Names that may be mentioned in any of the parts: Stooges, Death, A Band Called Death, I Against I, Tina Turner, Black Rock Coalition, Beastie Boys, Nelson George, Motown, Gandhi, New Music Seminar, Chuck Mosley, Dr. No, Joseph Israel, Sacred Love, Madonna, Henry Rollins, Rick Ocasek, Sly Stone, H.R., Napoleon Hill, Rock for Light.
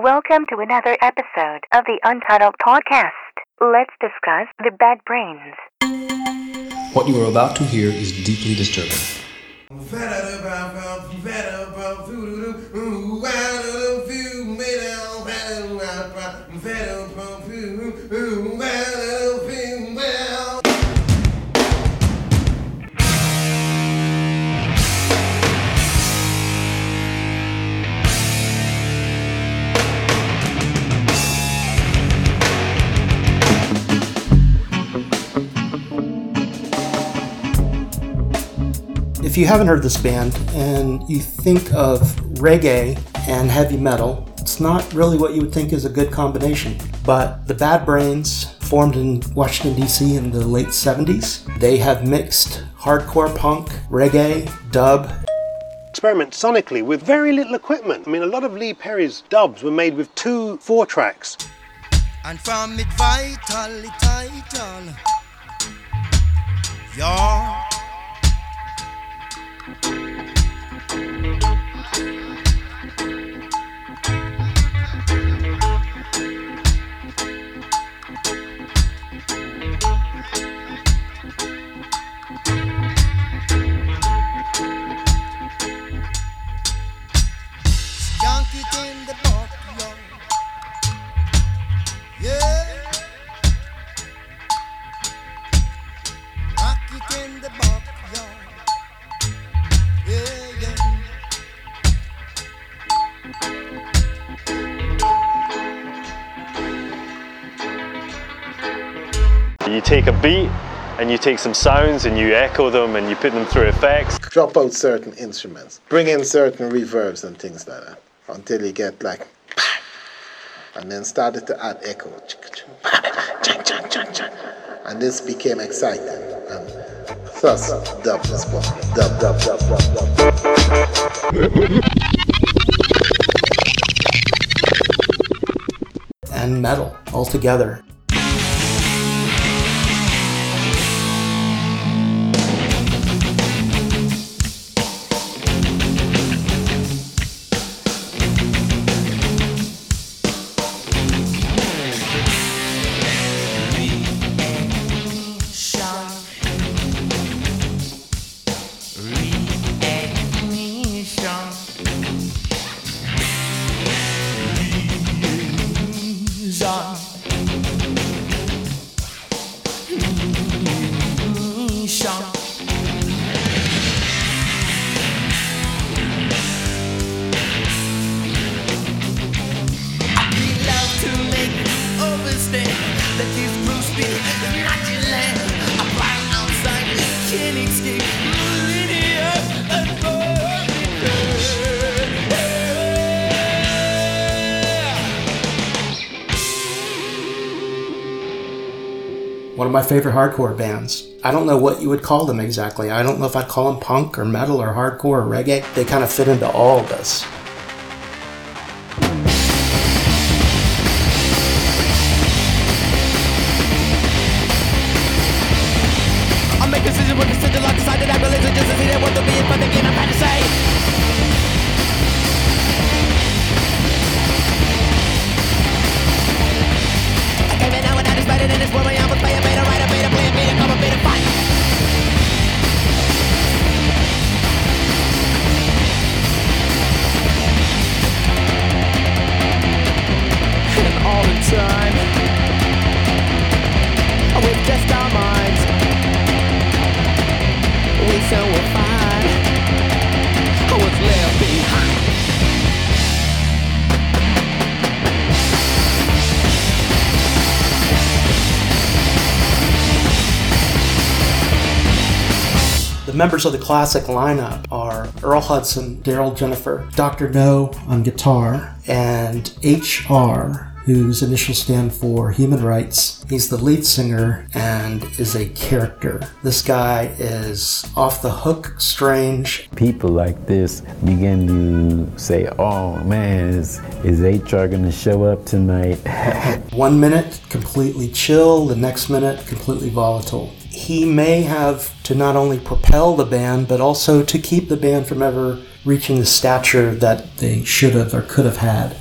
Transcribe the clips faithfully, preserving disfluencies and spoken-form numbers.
Welcome to another episode of the Untitled Podcast. Let's discuss the Bad Brains. What you are about to hear is deeply disturbing. If you haven't heard this band and you think of reggae and heavy metal, it's not really what you would think is a good combination. But the Bad Brains, formed in Washington, D C in the late seventies, they have mixed hardcore punk, reggae, dub. Experiment sonically with very little equipment. I mean, a lot of Lee Perry's dubs were made with two four tracks. And from it vitally title, yeah. Take a beat and you take some sounds and you echo them and you put them through effects. Drop out certain instruments, bring in certain reverbs and things like that until you get like, and then started to add echo. And this became exciting. And thus, dub was born. Dub, dub, dub, dub, dub. And metal all together. One of my favorite hardcore bands. I don't know what you would call them exactly. I don't know if I'd call them punk or metal or hardcore or reggae. They kind of fit into all of this. Members of the classic lineup are Earl Hudson, Daryl Jennifer, Doctor No on guitar, and H R, whose initials stand for Human Rights. He's the lead singer and is a character. This guy is off the hook, strange. People like this begin to say, oh man, is, is H R gonna show up tonight? One minute, completely chill, the next minute, completely volatile. He may have to not only propel the band, but also to keep the band from ever reaching the stature that they should have or could have had.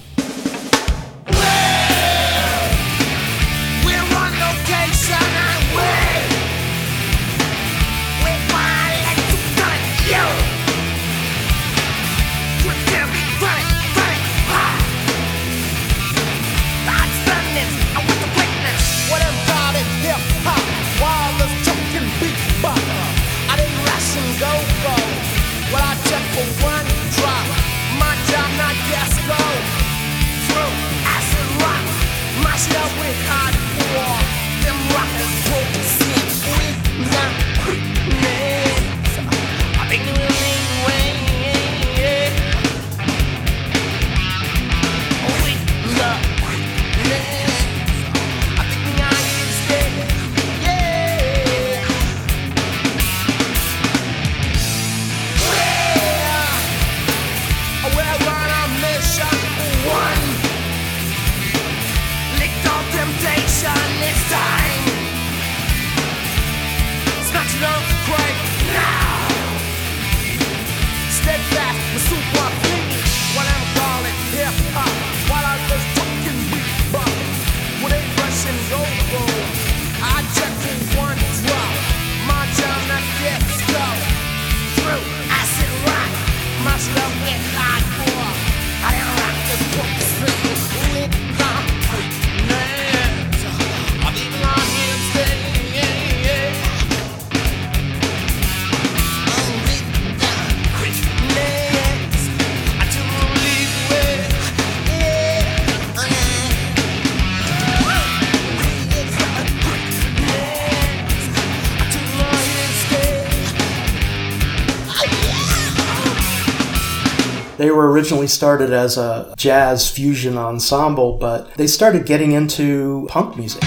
They were originally started as a jazz fusion ensemble, but they started getting into punk music.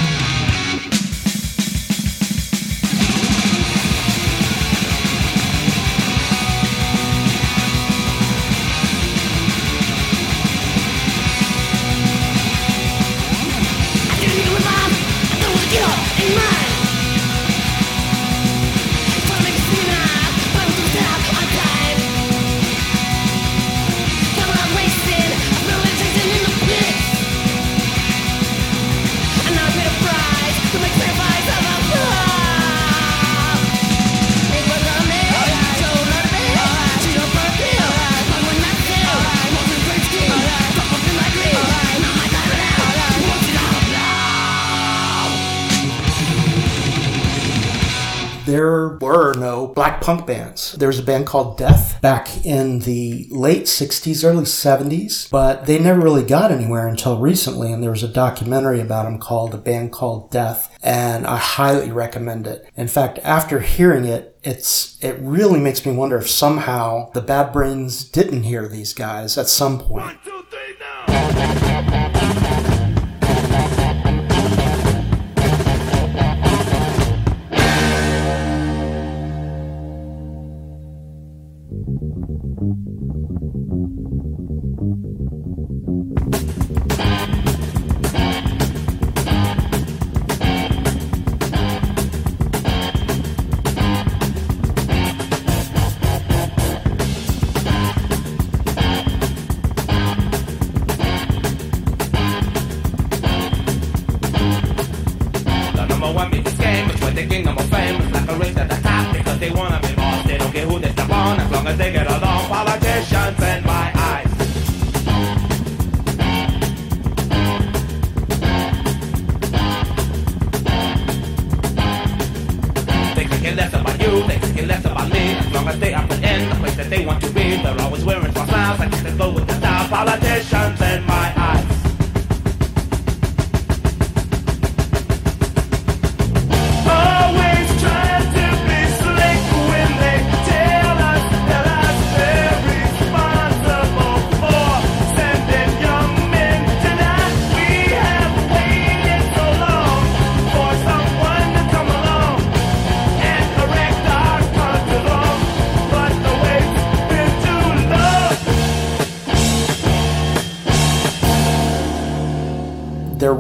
There were no black punk bands. There was a band called Death back in the late sixties, early seventies, but they never really got anywhere until recently, and there was a documentary about them called A Band Called Death, and I highly recommend it. In fact, after hearing it, It's it really makes me wonder if somehow the Bad Brains didn't hear these guys at some point. One, two, three, now.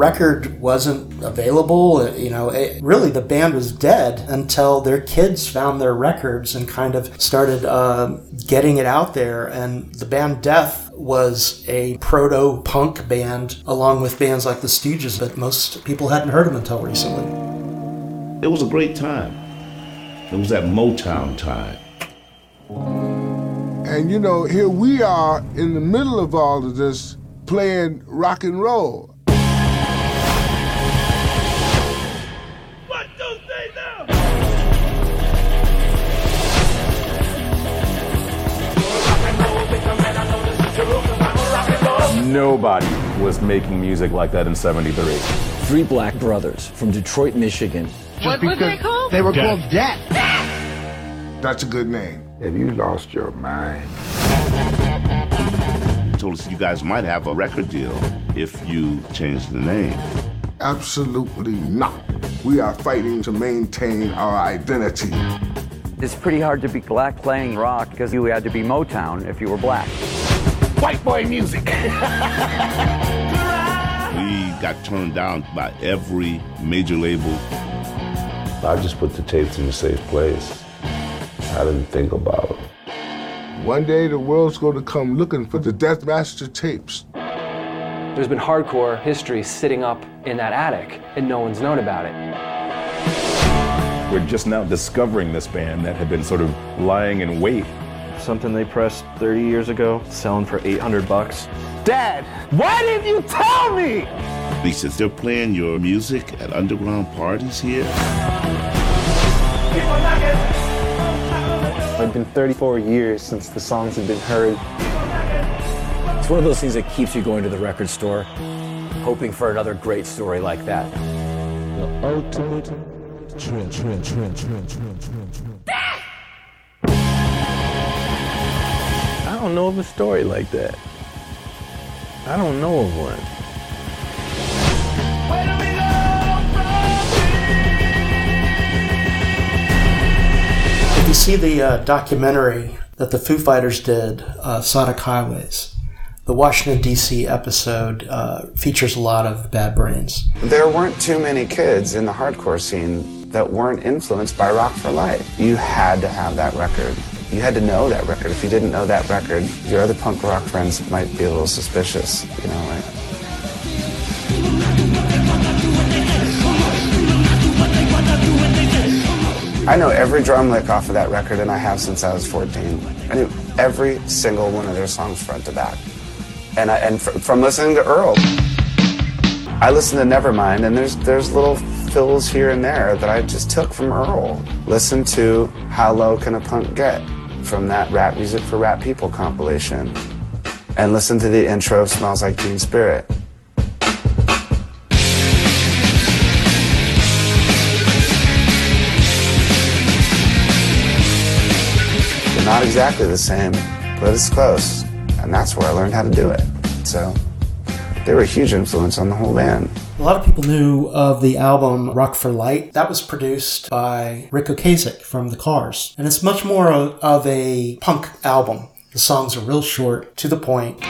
Record wasn't available, it, you know, it, really the band was dead until their kids found their records and kind of started uh, getting it out there. And the band Death was a proto-punk band along with bands like the Stooges, but most people hadn't heard them until recently. It was a great time. It was that Motown time. And you know, here we are in the middle of all of this playing rock and roll. Nobody was making music like that in seventy-three. Three black brothers from Detroit, Michigan. What were they called? They were Death. called Death. Death. That's a good name. Have you lost your mind? They told us you guys might have a record deal if you changed the name. Absolutely not. We are fighting to maintain our identity. It's pretty hard to be black playing rock because you had to be Motown if you were black. White boy music. We got turned down by every major label. I just put the tapes in a safe place. I didn't think about it. One day the world's going to come looking for the Deathmaster tapes. There's been hardcore history sitting up in that attic, and no one's known about it. We're just now discovering this band that had been sort of lying in wait. Something they pressed thirty years ago, selling for eight hundred bucks. Dad, why didn't you tell me? He says, they're playing your music at underground parties here. It's been thirty-four years since the songs have been heard. It's one of those things that keeps you going to the record store, hoping for another great story like that. The ultimate trend, trend, trend, trend, trend, trend, trend. I don't know of a story like that. I don't know of one. If you see the uh, documentary that the Foo Fighters did, uh, Sonic Highways, the Washington, D C episode uh, features a lot of Bad Brains. There weren't too many kids in the hardcore scene that weren't influenced by Rock for Light. You had to have that record. You had to know that record. If you didn't know that record, your other punk rock friends might be a little suspicious, you know, like. I know every drum lick off of that record, and I have since I was fourteen. I knew every single one of their songs front to back. And I, and fr- from listening to Earl. I listened to Nevermind, and there's there's little fills here and there that I just took from Earl. Listen to How Low Can a Punk Get? From that Rap Music for Rap People compilation, and listen to the intro of Smells Like Teen Spirit. They're not exactly the same, but it's close, and that's where I learned how to do it. So they were a huge influence on the whole band. A lot of people knew of the album Rock for Light. That was produced by Rick Ocasek from The Cars. And it's much more of a punk album. The songs are real short, to the point.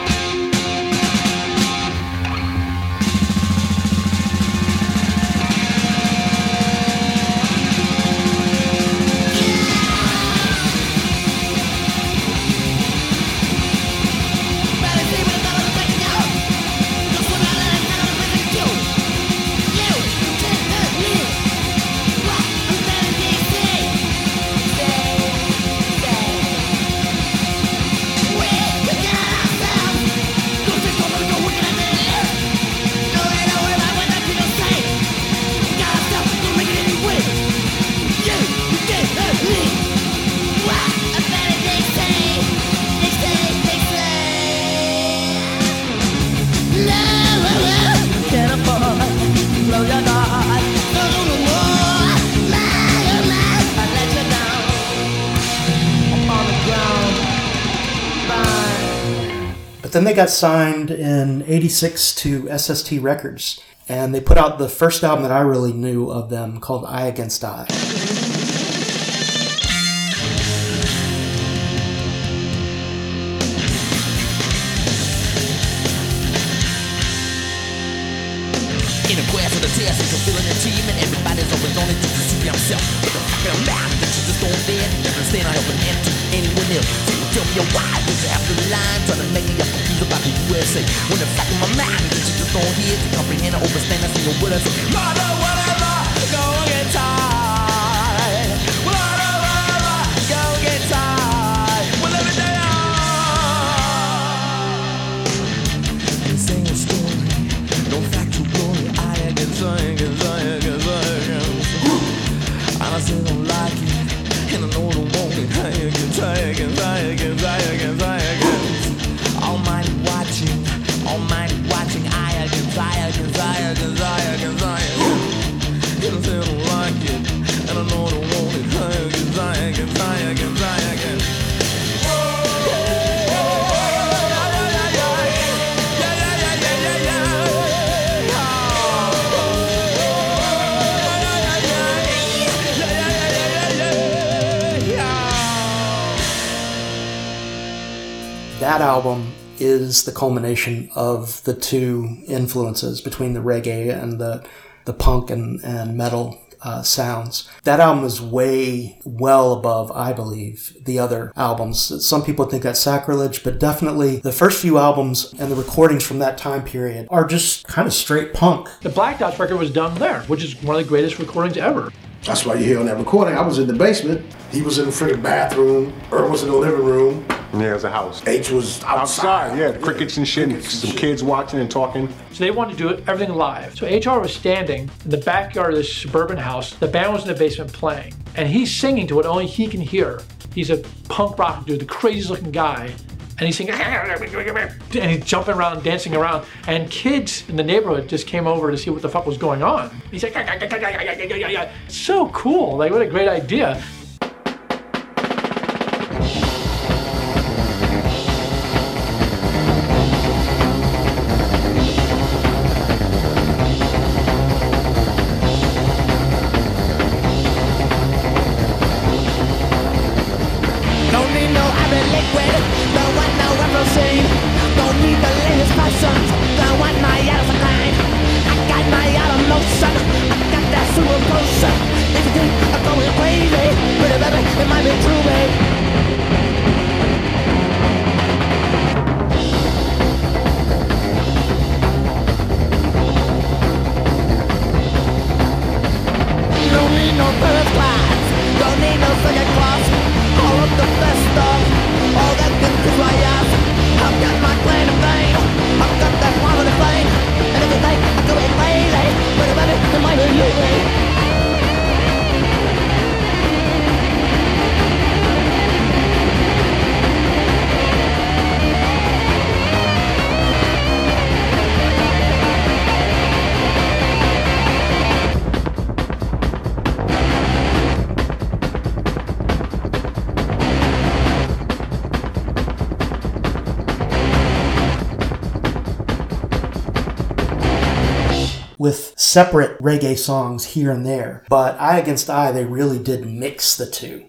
Then they got signed in eighty-six to S S T Records, and they put out the first album that I really knew of them, called I Against I. In a quest for the test, it's a feeling achievement. Everybody's always on it just to see himself. But the fucking amount that you just don't dare, never stand on helping end to anyone else. Tell me why did you have to line, trying to make me up confused about the U S A. When the fact in my mind is that you just don't hear to comprehend or understand a single word I say. Mother, whatever, go get tired. Mother, whatever, go get tired. Well, every day on. This ain't a story, no factual. I against I, against I, against I, against I. Honestly, I don't like it. And I know the one I against I, against I. That album is the culmination of the two influences between the reggae and the the punk and, and metal uh, sounds. That album is way well above, I believe, the other albums. Some people think that's sacrilege, but definitely the first few albums and the recordings from that time period are just kind of straight punk. The Black Dots record was done there, which is one of the greatest recordings ever. That's why you hear on that recording, I was in the basement, he was in the freaking bathroom, Earl was in the living room. Yeah, it was a house. H was outside. outside yeah, the crickets yeah. and shit, crickets and some shit. Kids watching and talking. So they wanted to do it, everything live. So H R was standing in the backyard of this suburban house. The band was in the basement playing, and he's singing to what only he can hear. He's a punk rock dude, the craziest looking guy, and he's singing, and he's jumping around and dancing around, and kids in the neighborhood just came over to see what the fuck was going on. He's like, it's so cool, like what a great idea. with separate reggae songs here and there. But I Against I, they really did mix the two.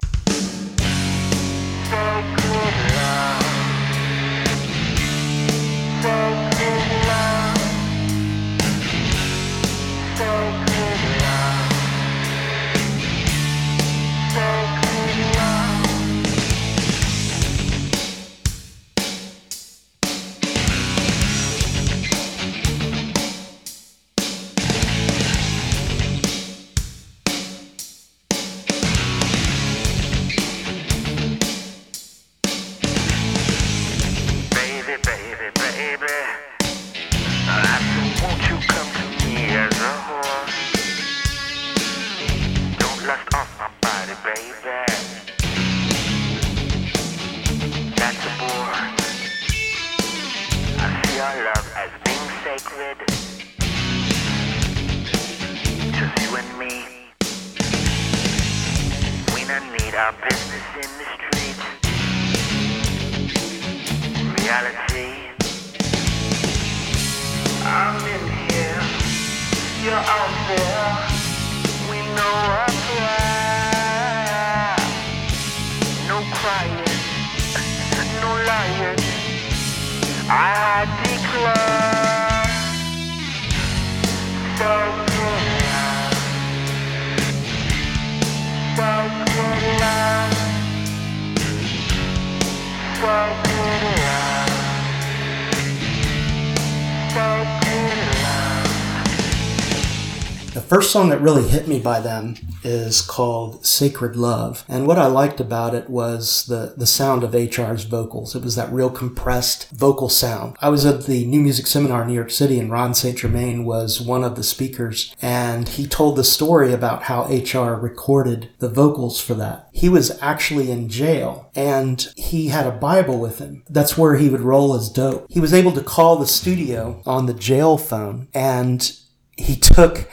First song that really hit me by them is called Sacred Love. And what I liked about it was the, the sound of H R's vocals. It was that real compressed vocal sound. I was at the New Music Seminar in New York City, and Ron Saint Germain was one of the speakers. And he told the story about how H R recorded the vocals for that. He was actually in jail, and he had a Bible with him. That's where he would roll his dope. He was able to call the studio on the jail phone, and he took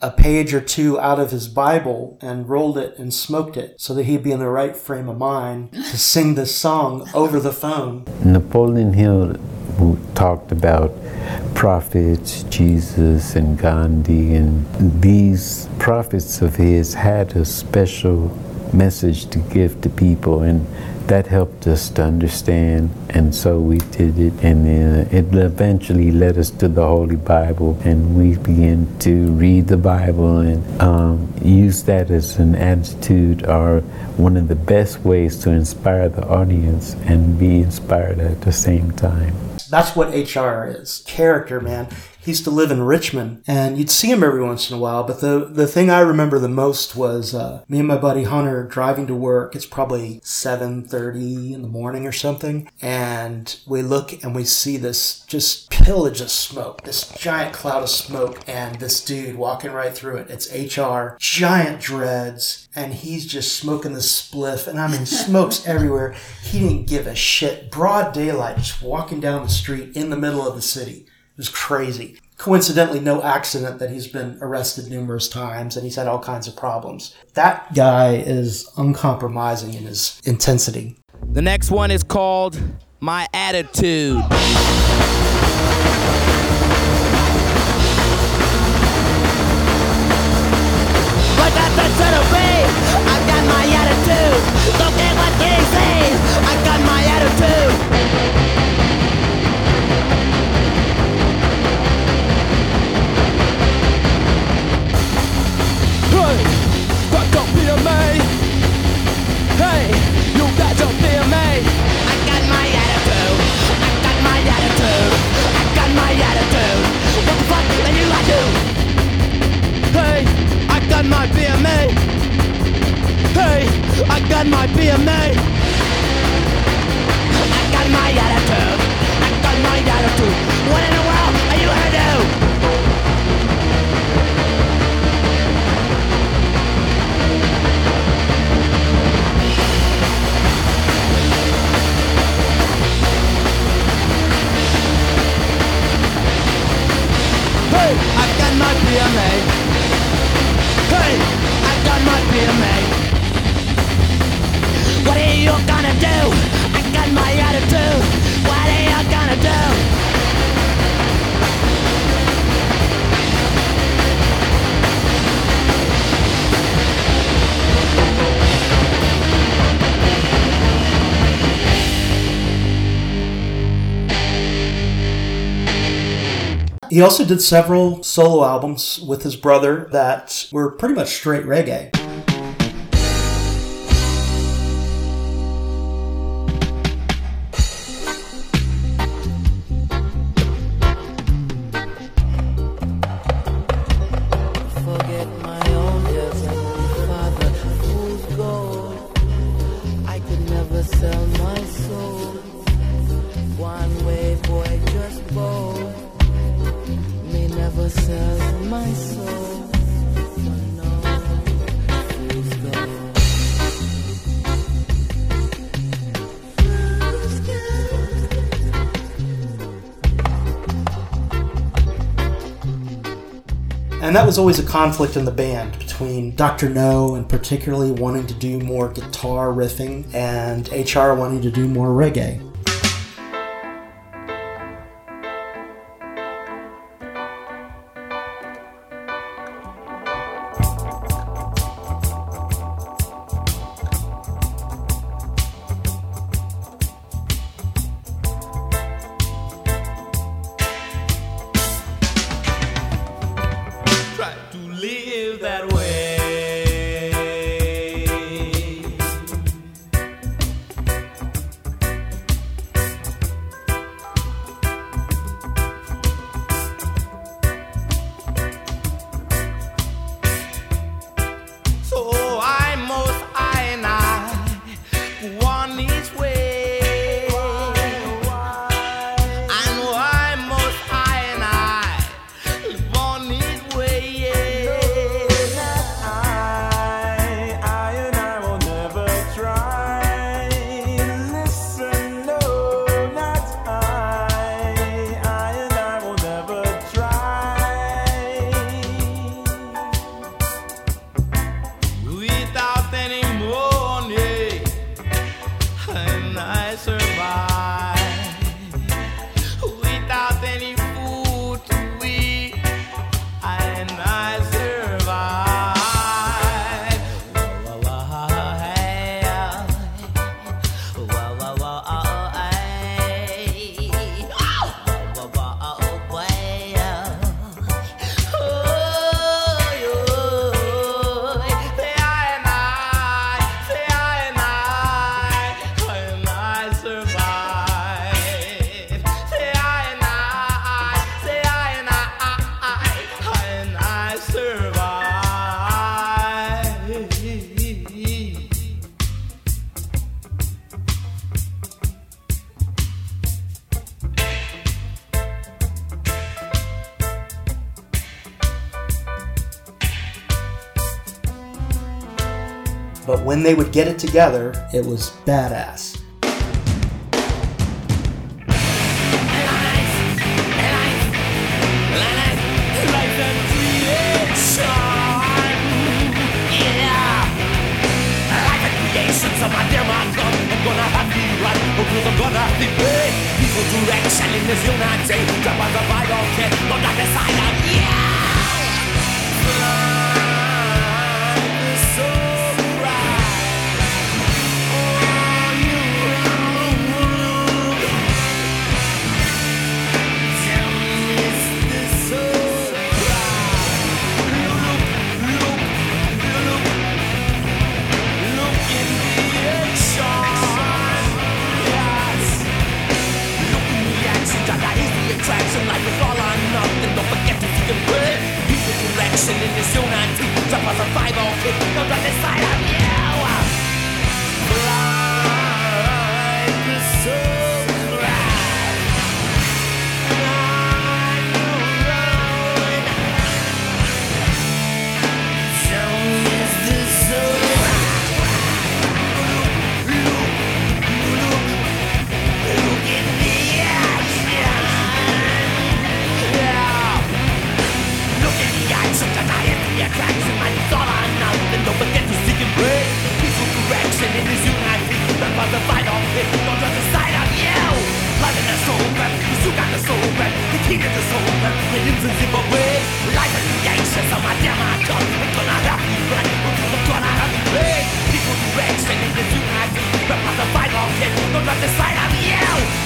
a page or two out of his Bible and rolled it and smoked it so that he'd be in the right frame of mind to sing this song over the phone. Napoleon Hill, who talked about prophets, Jesus and Gandhi, and these prophets of his had a special message to give to people, and that helped us to understand, and so we did it, and uh, it eventually led us to the Holy Bible, and we began to read the Bible and um, use that as an attitude, or one of the best ways to inspire the audience and be inspired at the same time. That's what H R is. Character, man. He used to live in Richmond, and you'd see him every once in a while, but the, the thing I remember the most was uh, me and my buddy Hunter driving to work. It's probably seven thirty in the morning or something, and we look and we see this just pillage of smoke, this giant cloud of smoke, and this dude walking right through it. It's H R, giant dreads, and he's just smoking the spliff, and I mean, smoke's everywhere. He didn't give a shit. Broad daylight, just walking down the street in the middle of the city. It was crazy. Coincidentally, no accident that he's been arrested numerous times, and he's had all kinds of problems. That guy is uncompromising in his intensity. The next one is called My Attitude. What got that set of faith? I got my attitude. Don't care what they say. I got my attitude. I got my B M A. I got He also did several solo albums with his brother that were pretty much straight reggae. And that was always a conflict in the band between Doctor No and particularly wanting to do more guitar riffing and H R wanting to do more reggae. But when they would get it together, it was badass.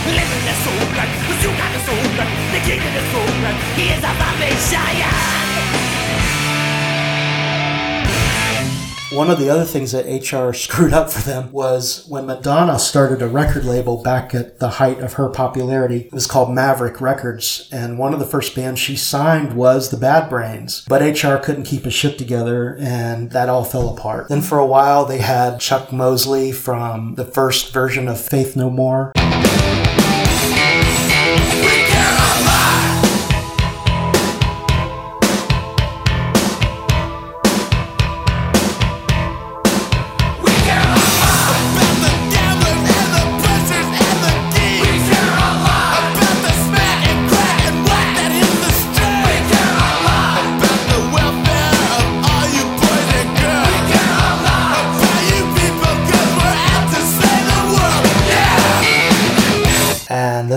Living the soul, cause you got the soul, the king of the soul. he is a puppet giant. One of the other things that H R screwed up for them was when Madonna started a record label back at the height of her popularity. It was called Maverick Records, and one of the first bands she signed was the Bad Brains. But H R couldn't keep his shit together, and that all fell apart. Then for a while, they had Chuck Mosley from the first version of Faith No More.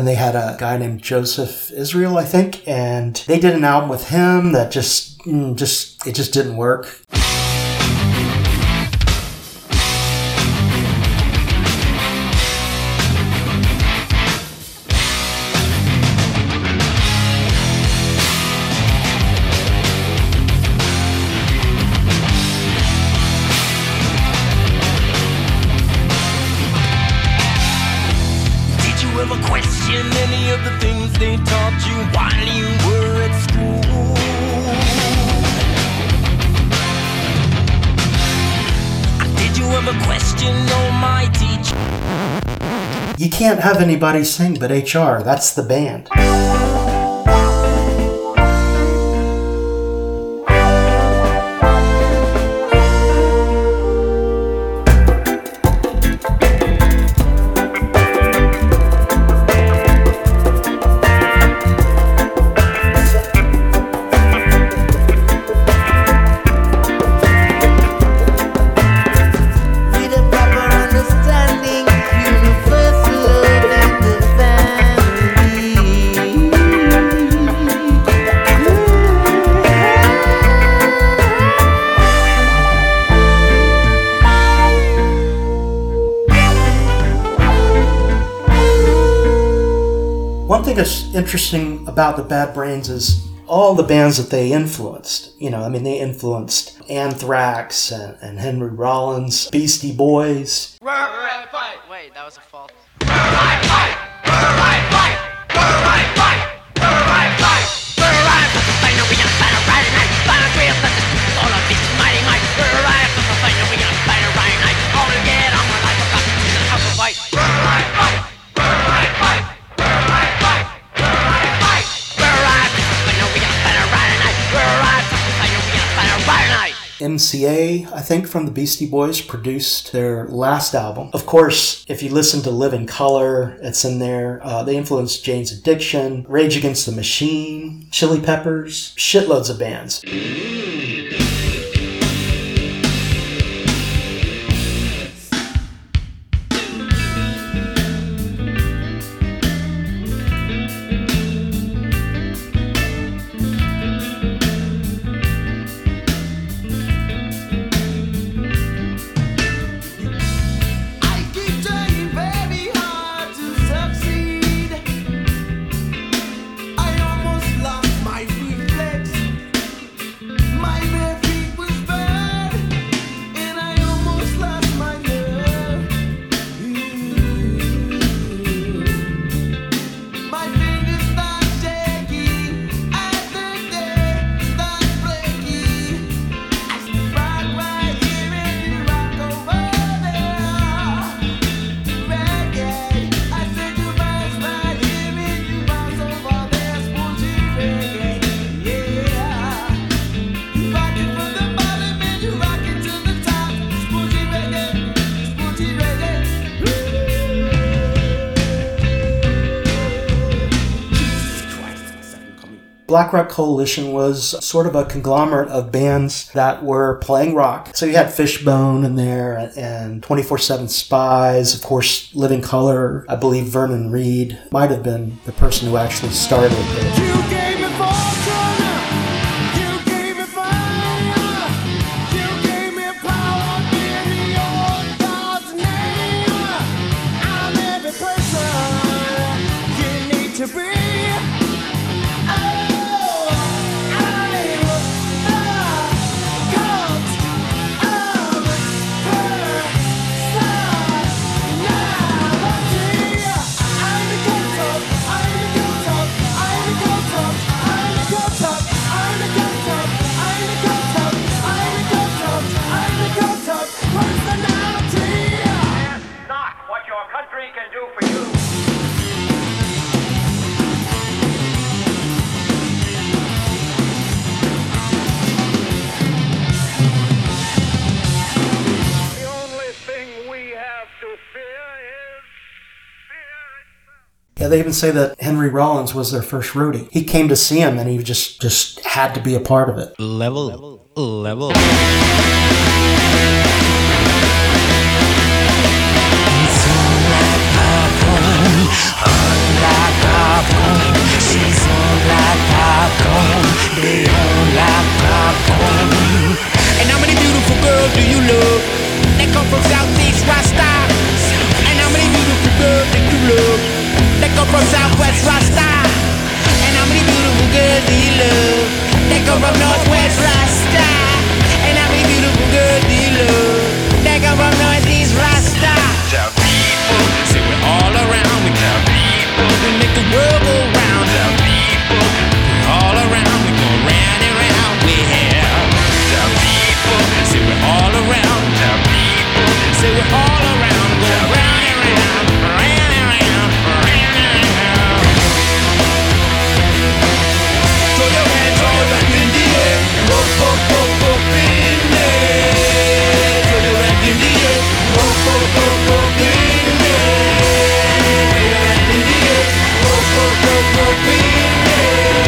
They had a guy named Joseph Israel, I think, and they did an album with him that just, just, it just didn't work. You can't have anybody sing but H R. That's the band. Interesting about the Bad Brains is all the bands that they influenced. You know, I mean, they influenced Anthrax and, and Henry Rollins, Beastie Boys. Wait, that was a fault. M C A, I think, from the Beastie Boys produced their last album. Of course, if you listen to Live in Color, it's in there. Uh, they influenced Jane's Addiction, Rage Against the Machine, Chili Peppers, shitloads of bands. Black Rock Coalition was sort of a conglomerate of bands that were playing rock. So you had Fishbone in there and twenty-four seven Spies, of course, Living Color. I believe Vernon Reid might have been the person who actually started it. They even say that Henry Rollins was their first roadie. He came to see him and he just, just had to be a part of it. Level. Level. Level. And how many beautiful girls do you love? They come from Southeast Rasta. And how many beautiful girls do you love? They come from Southwest Rasta. And how many beautiful girls do you love? They come from Northwest Rasta. And how many beautiful girls do you love? They come from Northeast Rasta. Tell people, see we're all around. We tell people, we make the world go round. Tell people, we're all around. We go round and round. We're here. Tell people, say we're all around. Tell people, say we're all around. Go round and round, round and round, round and round. Throw your hands all up in the air. Up, up, up, up in the air. Throw your hands in the air. Up, up, up, up in the air. Throw your hands in the air. Up, up, up, up in the air.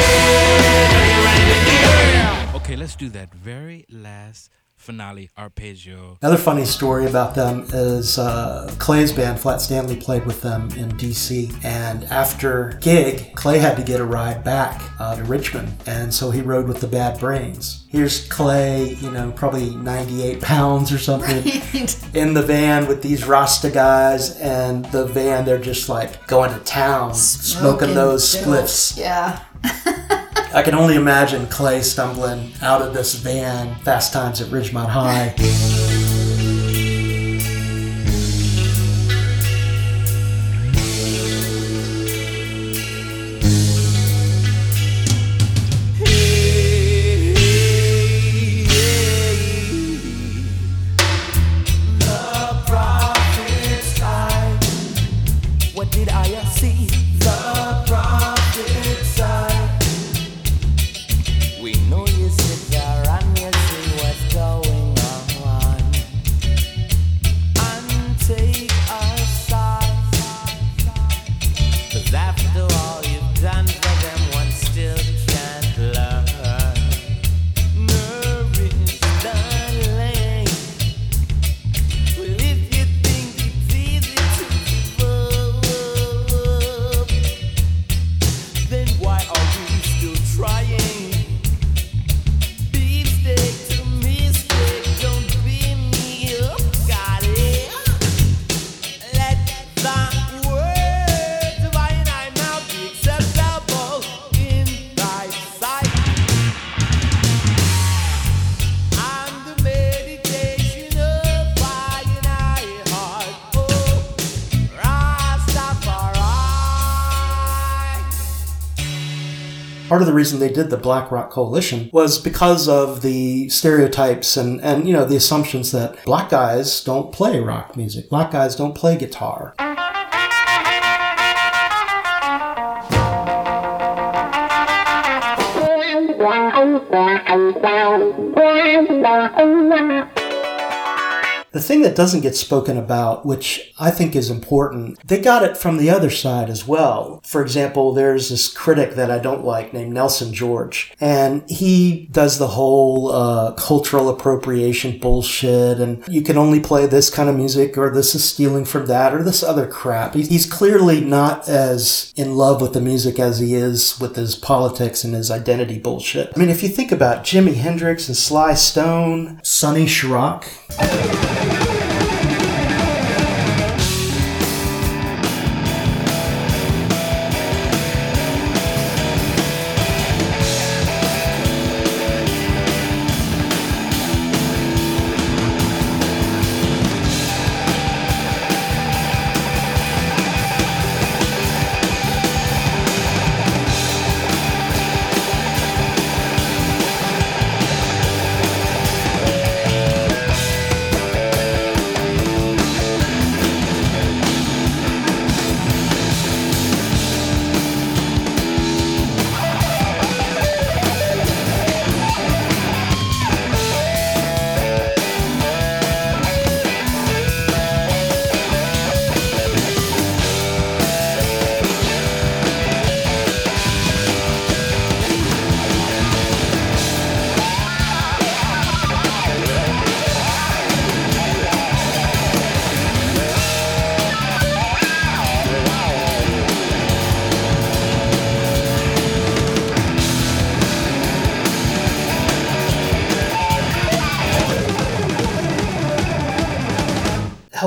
Throw your hands in the air. Okay, let's do that very last finale arpeggio. Another funny story about them is uh, Clay's band, Flat Stanley, played with them in D C. And after gig, Clay had to get a ride back uh, to Richmond. And so he rode with the Bad Brains. Here's Clay, you know, probably ninety-eight pounds or something, right, in the van with these Rasta guys, and the van, they're just like going to town, smoking, smoking those spliffs. Yeah. I can only imagine Clay stumbling out of this van, Fast Times at Ridgemont High. Part of the reason they did the Black Rock Coalition was because of the stereotypes and, and, you know, the assumptions that black guys don't play rock music. Black guys don't play guitar. The thing that doesn't get spoken about, which I think is important, they got it from the other side as well. For example, there's this critic that I don't like named Nelson George, and he does the whole uh, cultural appropriation bullshit, and you can only play this kind of music, or this is stealing from that, or this other crap. He's clearly not as in love with the music as he is with his politics and his identity bullshit. I mean, if you think about Jimi Hendrix and Sly Stone, Sonny Chirac...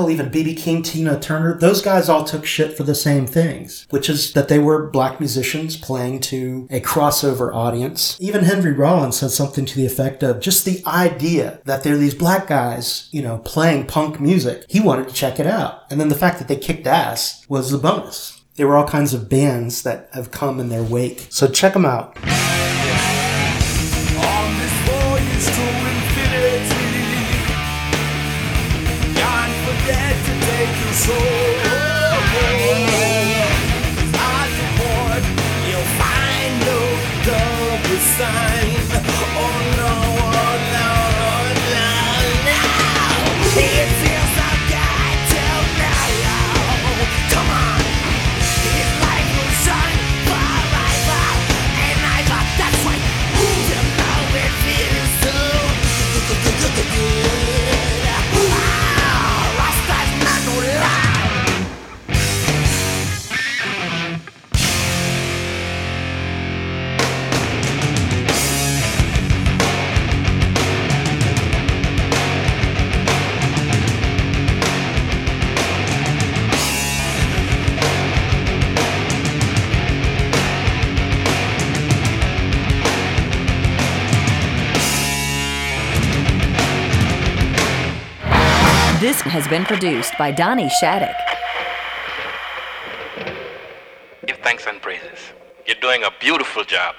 hell, even B B King, Tina Turner, those guys all took shit for the same things, which is that they were black musicians playing to a crossover audience. Even Henry Rollins said something to the effect of just the idea that there are these black guys, you know, playing punk music. He wanted to check it out. And then the fact that they kicked ass was the bonus. There were all kinds of bands that have come in their wake. So check them out. Has been produced by Donnie Shattuck. Give thanks and praises. You're doing a beautiful job.